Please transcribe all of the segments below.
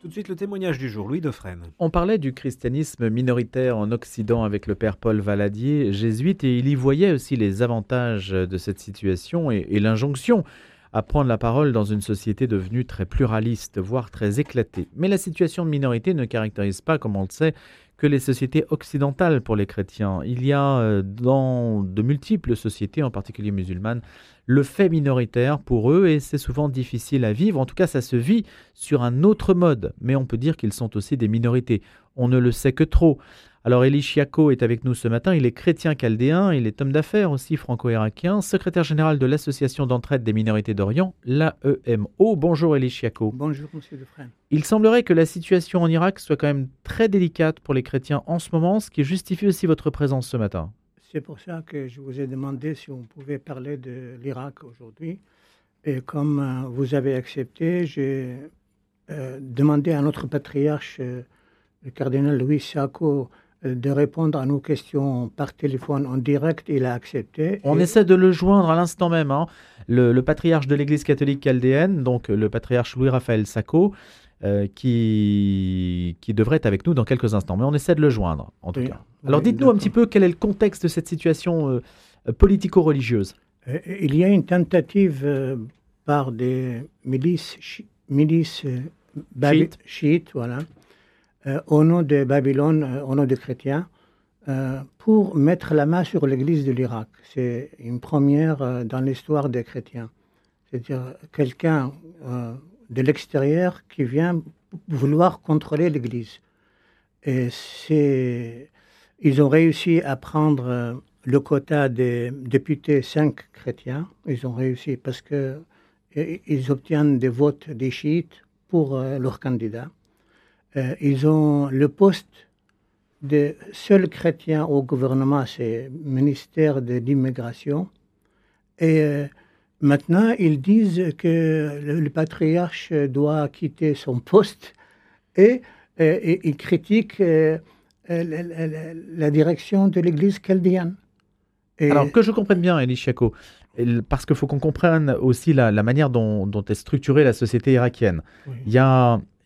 Tout de suite, le témoignage du jour, Louis Defresne. On parlait du christianisme minoritaire en Occident avec le père Paul Valadier, jésuite, et il y voyait aussi les avantages de cette situation et l'injonction à prendre la parole dans une société devenue très pluraliste, voire très éclatée. Mais la situation de minorité ne caractérise pas, comme on le sait, que les sociétés occidentales pour les chrétiens. Il y a dans de multiples sociétés, en particulier musulmanes, le fait minoritaire pour eux, et c'est souvent difficile à vivre. En tout cas, ça se vit sur un autre mode, mais on peut dire qu'ils sont aussi des minorités. On ne le sait que trop. Alors Elish Yako est avec nous ce matin, il est chrétien chaldéen, il est homme d'affaires aussi franco-irakien, secrétaire général de l'association d'entraide des minorités d'Orient, l'AEMO. Bonjour Elish Yako. Bonjour Monsieur Defresne. Il semblerait que la situation en Irak soit quand même très délicate pour les chrétiens en ce moment, ce qui justifie aussi votre présence ce matin. C'est pour ça que je vous ai demandé si on pouvait parler de l'Irak aujourd'hui. Et comme vous avez accepté, j'ai demandé à notre patriarche, le cardinal Louis Sako, de répondre à nos questions par téléphone en direct. Il a accepté. On essaie de le joindre à l'instant même. Hein. Le patriarche de l'Église catholique chaldéenne, donc le patriarche Louis-Raphaël Sako, qui devrait être avec nous dans quelques instants. Mais on essaie de le joindre, en tout cas. Alors dites-nous un petit peu quel est le contexte de cette situation politico-religieuse. Il y a une tentative par des milices chiites, voilà, au nom de Babylone, au nom des chrétiens, pour mettre la main sur l'église de l'Irak. C'est une première dans l'histoire des chrétiens. C'est-à-dire quelqu'un de l'extérieur qui vient vouloir contrôler l'église. Et ils ont réussi à prendre le quota des députés 5 chrétiens. Ils ont réussi parce qu'ils obtiennent des votes des chiites pour leurs candidats. Ils ont le poste de seul chrétien au gouvernement, c'est le ministère de l'immigration. Et maintenant, ils disent que le patriarche doit quitter son poste et ils critiquent la direction de l'église chaldéenne. Alors, que je comprenne bien, Elish Yako, parce qu'il faut qu'on comprenne aussi la manière dont est structurée la société irakienne. Oui.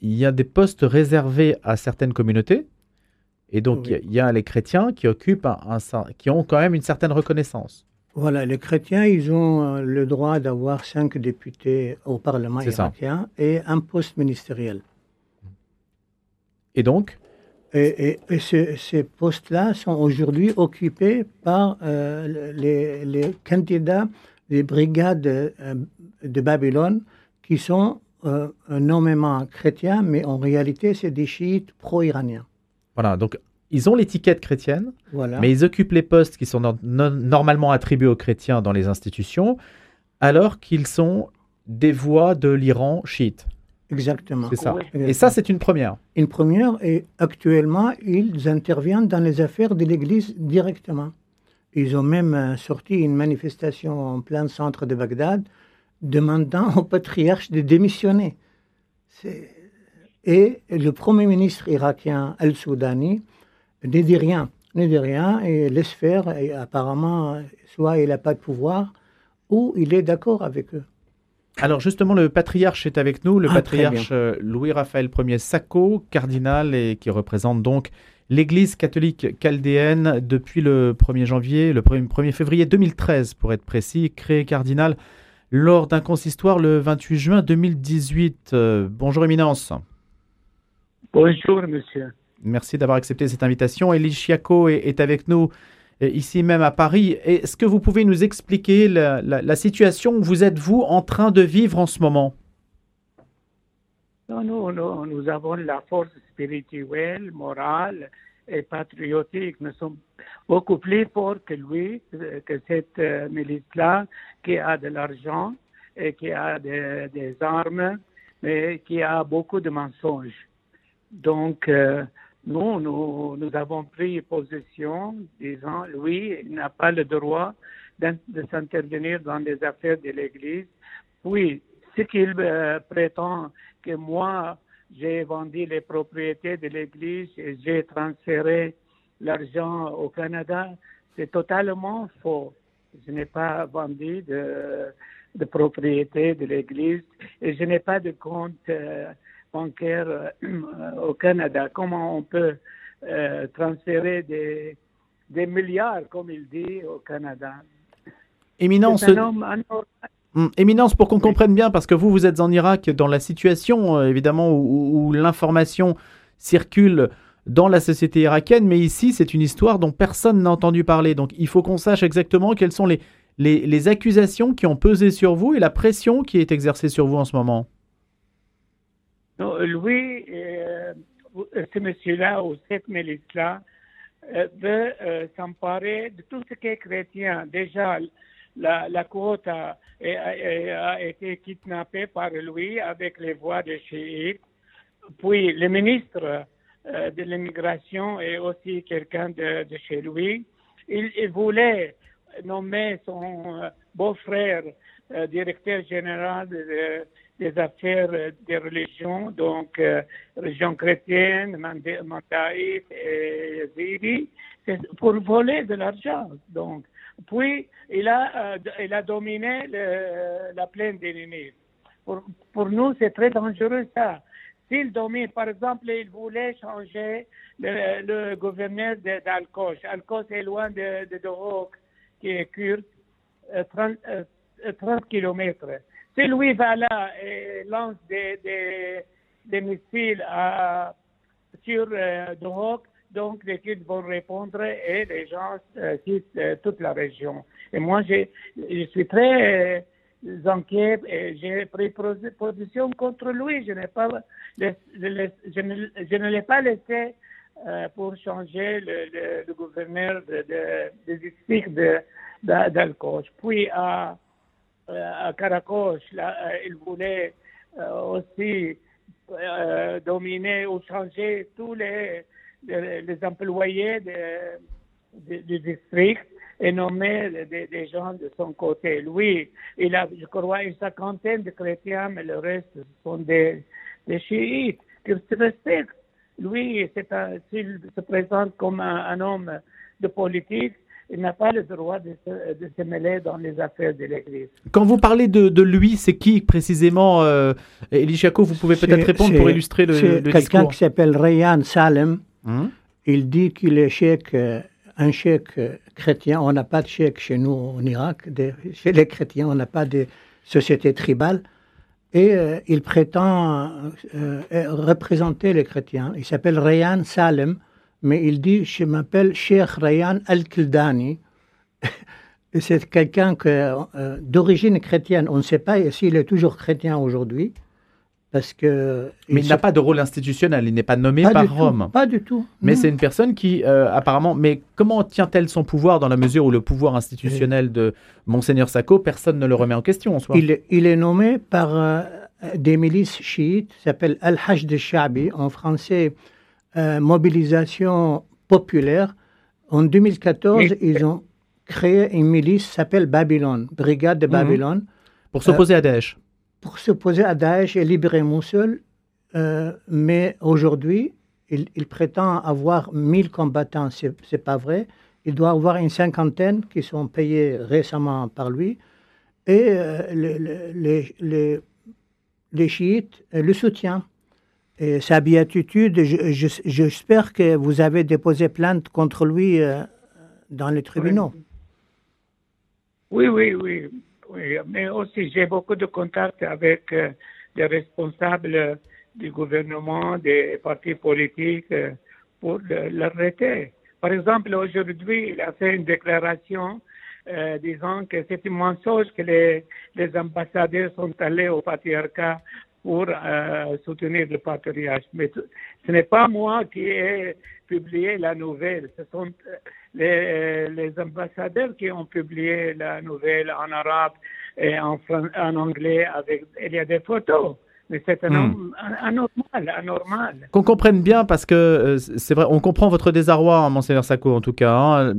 Il y a des postes réservés à certaines communautés, et donc il y a les chrétiens qui occupent qui ont quand même une certaine reconnaissance. Voilà, les chrétiens, ils ont le droit d'avoir 5 députés au Parlement irakien et un poste ministériel. Et donc ces postes-là sont aujourd'hui occupés par les candidats des brigades de Babylone qui sont nommément chrétiens, mais en réalité, c'est des chiites pro-iraniens. Voilà, donc ils ont l'étiquette chrétienne, voilà, mais ils occupent les postes qui sont normalement attribués aux chrétiens dans les institutions, alors qu'ils sont des voix de l'Iran chiite. Exactement. C'est ça. Oui. Et ça, c'est une première. Une première, et actuellement, ils interviennent dans les affaires de l'Église directement. Ils ont même sorti une manifestation en plein centre de Bagdad, demandant au patriarche de démissionner. Et le premier ministre irakien, al-Soudani, ne dit rien et laisse faire. Et apparemment, soit il n'a pas de pouvoir, ou il est d'accord avec eux. Alors justement, le patriarche est avec nous, le patriarche Louis-Raphaël Ier Sako, cardinal, et qui représente donc l'Église catholique chaldéenne depuis le 1er février 2013, pour être précis, créé cardinal lors d'un consistoire le 28 juin 2018. Bonjour Éminence. Bonjour Monsieur. Merci d'avoir accepté cette invitation. Elish Yako est avec nous ici même à Paris. Est-ce que vous pouvez nous expliquer la situation que vous êtes en train de vivre en ce moment? Non, nous avons la force spirituelle, morale et patriotique. Nous sommes beaucoup plus forts que lui, que cette milice-là, qui a de l'argent et qui a des armes, mais qui a beaucoup de mensonges. Donc, nous avons pris position, disant, lui, il n'a pas le droit de s'intervenir dans les affaires de l'Église. Puis, ce qu'il prétend que moi, j'ai vendu les propriétés de l'Église et j'ai transféré l'argent au Canada, c'est totalement faux. Je n'ai pas vendu de propriété de l'Église et je n'ai pas de compte bancaire au Canada. Comment on peut transférer des milliards, comme il dit, au Canada? Éminence, pour qu'on comprenne bien, parce que vous êtes en Irak, dans la situation, évidemment, où l'information circule dans la société irakienne, mais ici, c'est une histoire dont personne n'a entendu parler. Donc, il faut qu'on sache exactement quelles sont les accusations qui ont pesé sur vous et la pression qui est exercée sur vous en ce moment. Non, Louis, ce monsieur-là, ou cette milice-là, veut s'emparer de tout ce qui est chrétien. Déjà, la côte a été kidnappée par lui avec les voix des chiites. Puis le ministre de l'immigration est aussi quelqu'un de chez lui. Il voulait nommer son beau-frère directeur général des affaires des religions, donc religion chrétienne, mandaïte et yazidi, pour voler de l'argent. Donc, puis il a dominé la plaine des Ninive. Pour nous, c'est très dangereux ça. S'il domine, par exemple, il voulait changer le gouverneur d'Alqosh. Alqosh est loin de Dohok, qui est kurde, 30 kilomètres. Si lui va là et lance des missiles sur Dohok, donc les Kurdes vont répondre et les gens quittent toute la région. Et moi, je suis très inquiet et j'ai pris position contre lui. Je ne l'ai pas laissé pour changer le gouverneur des districts d'Alqosh. Puis à Qaraqosh, il voulait aussi dominer ou changer tous les employés du district et nommer des gens de son côté. Lui, il a, je crois, une cinquantaine de chrétiens, mais le reste sont des chiites qui se respectent. Lui, s'il se présente comme un homme de politique, il n'a pas le droit de se mêler dans les affaires de l'Église. Quand vous parlez de lui, c'est qui précisément, Elish Yako, vous pouvez peut-être répondre pour illustrer le discours. Quelqu'un qui s'appelle Rayan Salem. Il dit qu'il est cheikh, un cheikh chrétien. On n'a pas de cheikh chez nous en Irak. Chez les chrétiens, on n'a pas de société tribale. Et il prétend représenter les chrétiens. Il s'appelle Rayan Salem, mais il dit « Je m'appelle Cheikh Rayan Al-Kildani ». C'est quelqu'un d'origine chrétienne. On ne sait pas s'il est toujours chrétien aujourd'hui. Parce que mais il n'a pas de rôle institutionnel, il n'est pas nommé par Rome. Pas du tout. Mais c'est une personne qui, apparemment... Mais comment tient-elle son pouvoir dans la mesure où le pouvoir institutionnel de Monseigneur Sako, personne ne le remet en question en soi. Il est nommé par des milices chiites, qui s'appellent Al Hachd Al Shaabi, en français, mobilisation populaire. En 2014, ils ont créé une milice qui s'appelle Babylone, Brigades babyloniennes. Pour s'opposer à Daesh. Pour s'opposer à Daesh et libérer Mossoul, mais aujourd'hui, il prétend avoir 1000 combattants, c'est pas vrai. Il doit avoir une cinquantaine qui sont payés récemment par lui. Et les chiites le soutiennent. Et sa béatitude, j'espère que vous avez déposé plainte contre lui dans les tribunaux. Oui. Oui, mais aussi j'ai beaucoup de contacts avec des responsables du gouvernement, des partis politiques pour l'arrêter. Par exemple, aujourd'hui, il a fait une déclaration disant que c'est un mensonge que les ambassadeurs sont allés au patriarcat pour soutenir le patriarche. Mais ce n'est pas moi qui ai publié la nouvelle, ce sont les ambassadeurs qui ont publié la nouvelle en arabe et en anglais. Il y a des photos, mais c'est anormal. Qu'on comprenne bien, parce que c'est vrai, on comprend votre désarroi, hein, Monseigneur Sako, en tout cas. Hein,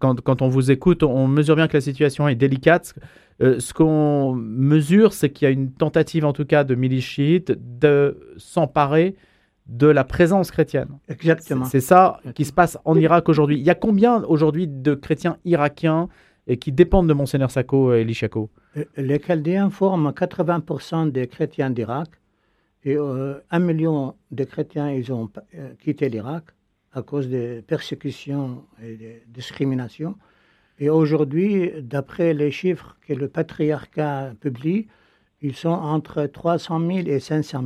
quand on vous écoute, on mesure bien que la situation est délicate. Ce qu'on mesure, c'est qu'il y a une tentative, en tout cas, de milices chiites de s'emparer de la présence chrétienne. Exactement. C'est ça qui se passe en Irak aujourd'hui. Il y a combien aujourd'hui de chrétiens irakiens qui dépendent de Monseigneur Sako et Elish Yako? Les chaldéens forment 80% des chrétiens d'Irak Et 1 million de chrétiens, ils ont quitté l'Irak à cause des persécutions et des discriminations. Et aujourd'hui, d'après les chiffres que le patriarcat publie, ils sont entre 300 000 et 500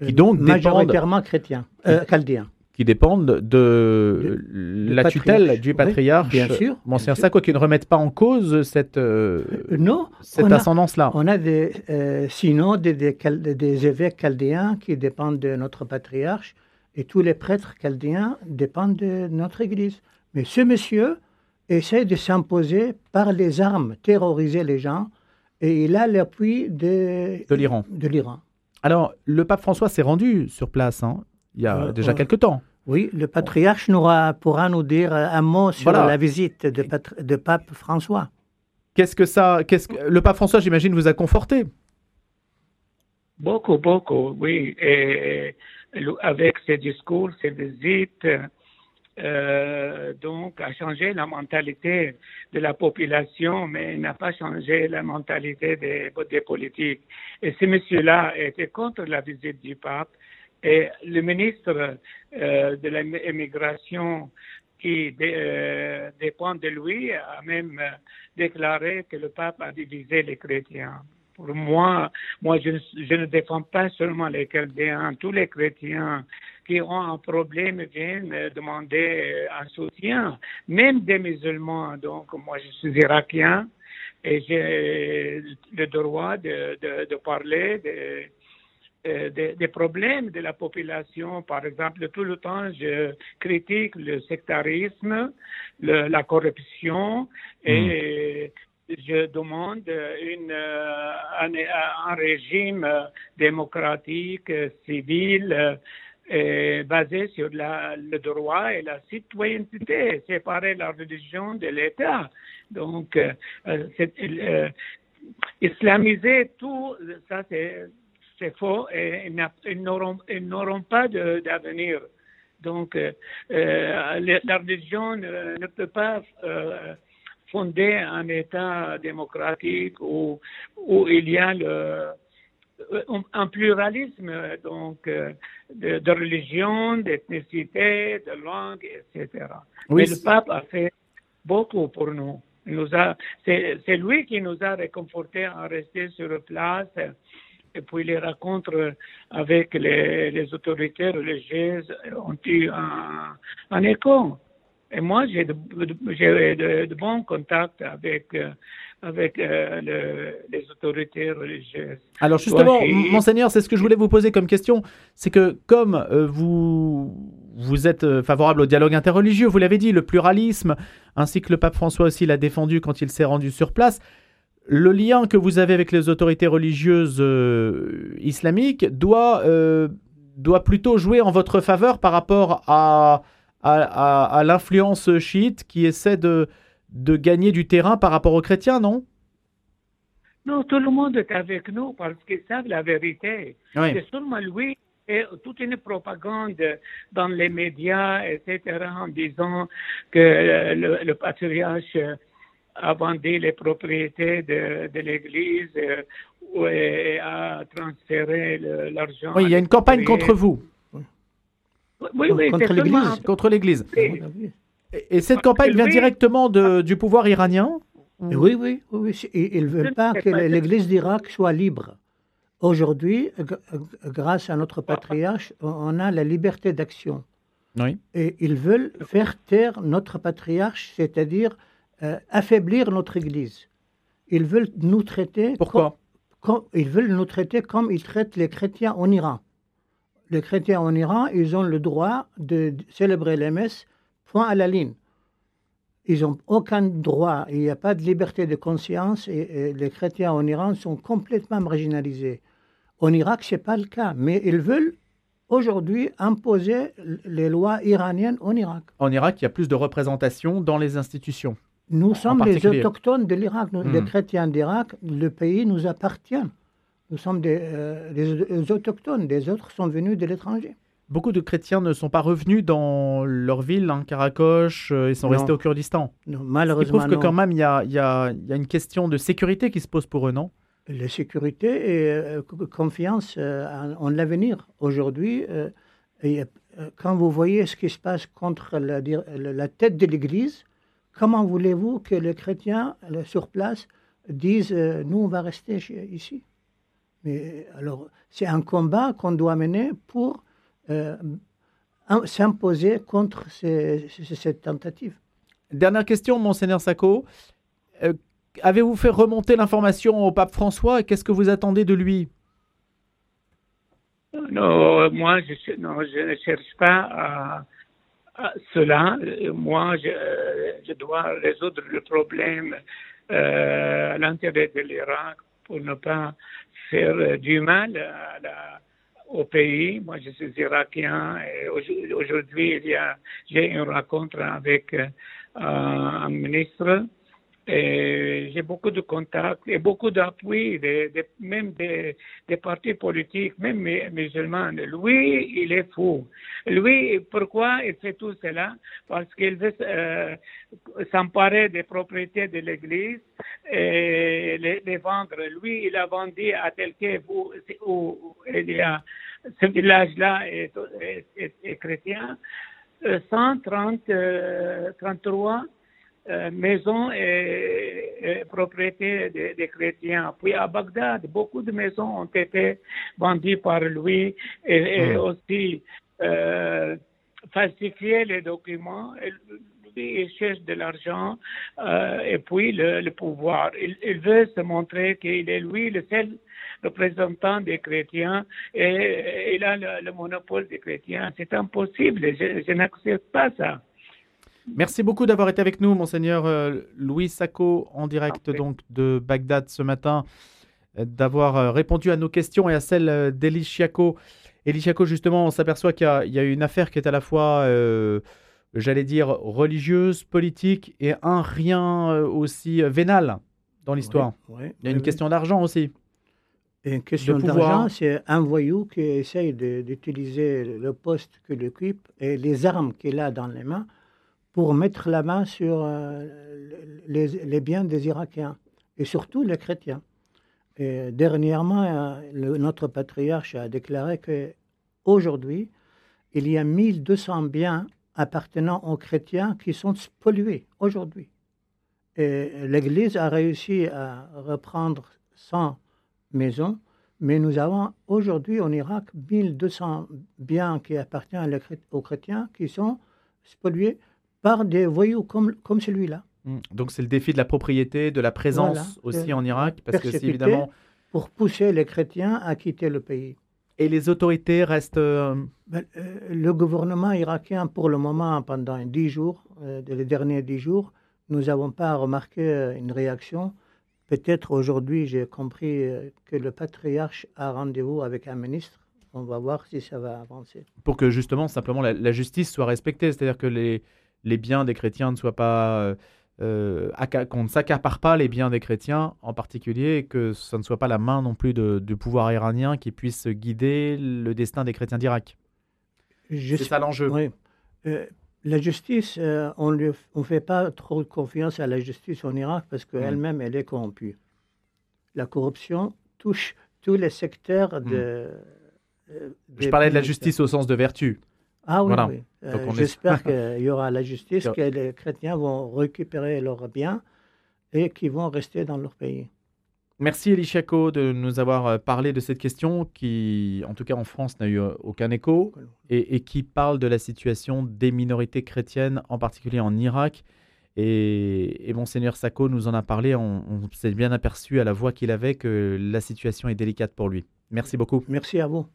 000. Qui donc majoritairement chrétiens, chaldéens. Qui dépendent de la tutelle du patriarche, oui, Monseigneur Sako, qui ne remettent pas en cause cette, cette ascendance-là. On a des synodes, des évêques chaldéens qui dépendent de notre patriarche, et tous les prêtres chaldéens dépendent de notre Église. Mais ce monsieur essaie de s'imposer par les armes, terroriser les gens, et il a l'appui de l'Iran. Alors, le pape François s'est rendu sur place, hein, il y a déjà quelques temps. Oui, le patriarche pourra nous dire un mot sur la visite de pape François. Qu'est-ce que ça... le pape François, j'imagine, vous a conforté. Beaucoup, beaucoup, oui. Et avec ses discours, ses visites, donc, a changé la mentalité de la population, mais n'a pas changé la mentalité des politiques. Et ce monsieur-là était contre la visite du pape. Et le ministre de l'immigration qui dépend de lui a même déclaré que le pape a divisé les chrétiens. Pour moi, je ne défends pas seulement les chrétiens. Tous les chrétiens qui ont un problème viennent demander un soutien, même des musulmans. Donc, moi, je suis irakien et j'ai le droit de parler des problèmes de la population. Par exemple, tout le temps, je critique le sectarisme, la corruption, et je demande un régime démocratique, civil, basé sur le droit et la citoyenneté, séparer la religion de l'État. Donc, islamiser tout, ça c'est faux, et ils n'auront pas d'avenir. Donc, la religion ne peut pas fonder un État démocratique où il y a un pluralisme donc, de religion, d'ethnicité, de langue, etc. Oui, mais le pape a fait beaucoup pour nous. C'est lui qui nous a réconfortés à rester sur place. Et puis les rencontres avec les autorités religieuses ont eu un écho. Et moi, j'ai de bons contacts avec les autorités religieuses. Alors justement, Monseigneur, c'est ce que je voulais vous poser comme question. C'est que comme vous êtes favorable au dialogue interreligieux, vous l'avez dit, le pluralisme, ainsi que le pape François aussi l'a défendu quand il s'est rendu sur place, le lien que vous avez avec les autorités religieuses islamiques doit plutôt jouer en votre faveur par rapport à l'influence chiite qui essaie de gagner du terrain par rapport aux chrétiens, non ? Non, tout le monde est avec nous parce qu'ils savent la vérité. Oui. C'est seulement lui et toute une propagande dans les médias, etc., en disant que le patriarche a vendu les propriétés de l'Église et a transféré l'argent. Oui, il y a une campagne contre vous. Oui, contre l'Église. Et cette campagne vient directement du pouvoir iranien ? Oui. Ils ne veulent pas que l'Église d'Irak soit libre. Aujourd'hui, grâce à notre patriarche, on a la liberté d'action. Oui. Et ils veulent faire taire notre patriarche, c'est-à-dire affaiblir notre Église. Ils veulent nous traiter. Pourquoi ? Ils veulent nous traiter comme ils traitent les chrétiens en Iran. Les chrétiens en Iran, ils ont le droit de célébrer les messes, point à la ligne. Ils n'ont aucun droit, il n'y a pas de liberté de conscience, et les chrétiens en Iran sont complètement marginalisés. En Irak, ce n'est pas le cas, mais ils veulent aujourd'hui imposer les lois iraniennes en Irak. En Irak, il y a plus de représentation dans les institutions. Nous sommes les autochtones de l'Irak, les chrétiens d'Irak, le pays nous appartient. Nous sommes des autochtones, les autres sont venus de l'étranger. Beaucoup de chrétiens ne sont pas revenus dans leur ville, Qaraqosh, et sont restés au Kurdistan. Non, malheureusement, ce qui prouve que quand même, il y a une question de sécurité qui se pose pour eux, non ? La sécurité et confiance en l'avenir. Aujourd'hui, quand vous voyez ce qui se passe contre la tête de l'Église, comment voulez-vous que les chrétiens sur place disent « nous, on va rester ici ». Mais alors, c'est un combat qu'on doit mener pour s'imposer contre cette tentative. Dernière question, Monseigneur Sako. Avez-vous fait remonter l'information au pape François et qu'est-ce que vous attendez de lui? Non, moi, je ne cherche pas à cela. Moi, je dois résoudre le problème à l'intérieur de l'Irak pour ne pas faire du mal au pays. Moi, je suis irakien et aujourd'hui, j'ai une rencontre avec un ministre. J'ai beaucoup de contacts et beaucoup d'appui, même des partis politiques, même musulmans. Lui, il est fou. Lui, pourquoi il fait tout cela? Parce qu'il veut s'emparer des propriétés de l'Église et les vendre. Lui, il a vendu à Telké où il y a, ce village-là est chrétien, 133 maisons et propriétés des chrétiens. Puis à Bagdad, beaucoup de maisons ont été vendues par lui et aussi falsifiées les documents. Et lui, il cherche de l'argent et puis le pouvoir. Il veut se montrer qu'il est lui le seul représentant des chrétiens et il a le monopole des chrétiens. C'est impossible, je n'accepte pas ça. Merci beaucoup d'avoir été avec nous, Monseigneur Louis Sako, en direct donc de Bagdad ce matin, d'avoir répondu à nos questions et à celles d'Elish Yako. Elish Yako, justement, on s'aperçoit qu'il y a une affaire qui est à la fois, j'allais dire, religieuse, politique et un rien aussi vénal dans l'histoire. Il y a une question d'argent aussi. Et une question d'argent, c'est un voyou qui essaye d'utiliser le poste qu'il occupe et les armes qu'il a dans les mains pour mettre la main sur les biens des Irakiens, et surtout les chrétiens. Et dernièrement, notre patriarche a déclaré qu'aujourd'hui, il y a 1200 biens appartenant aux chrétiens qui sont pollués aujourd'hui. Et l'Église a réussi à reprendre 100 maisons, mais nous avons aujourd'hui en Irak 1200 biens qui appartiennent aux chrétiens qui sont pollués par des voyous comme celui-là. Donc c'est le défi de la propriété, de la présence aussi en Irak, parce que c'est évidemment pour pousser les chrétiens à quitter le pays. Et les autorités restent... le gouvernement irakien, pour le moment, pendant 10 jours, les derniers 10 jours, nous n'avons pas remarqué une réaction. Peut-être aujourd'hui, j'ai compris que le patriarche a rendez-vous avec un ministre. On va voir si ça va avancer. Pour que justement, simplement, la justice soit respectée, c'est-à-dire que les biens des chrétiens ne soient pas... qu'on ne s'accapare pas les biens des chrétiens en particulier, et que ça ne soit pas la main non plus du pouvoir iranien qui puisse guider le destin des chrétiens d'Irak. C'est ça l'enjeu. Oui. La justice, on ne fait pas trop confiance à la justice en Irak parce qu'elle-même, elle est corrompue. La corruption touche tous les secteurs Je parlais de la justice au sens de vertu. Ah oui, voilà. Oui. J'espère qu'il y aura la justice, que les chrétiens vont récupérer leurs biens et qu'ils vont rester dans leur pays. Merci Elish Yako de nous avoir parlé de cette question qui, en tout cas en France, n'a eu aucun écho et qui parle de la situation des minorités chrétiennes, en particulier en Irak. Et Monseigneur Sako nous en a parlé, on s'est bien aperçu à la voix qu'il avait que la situation est délicate pour lui. Merci beaucoup. Merci à vous.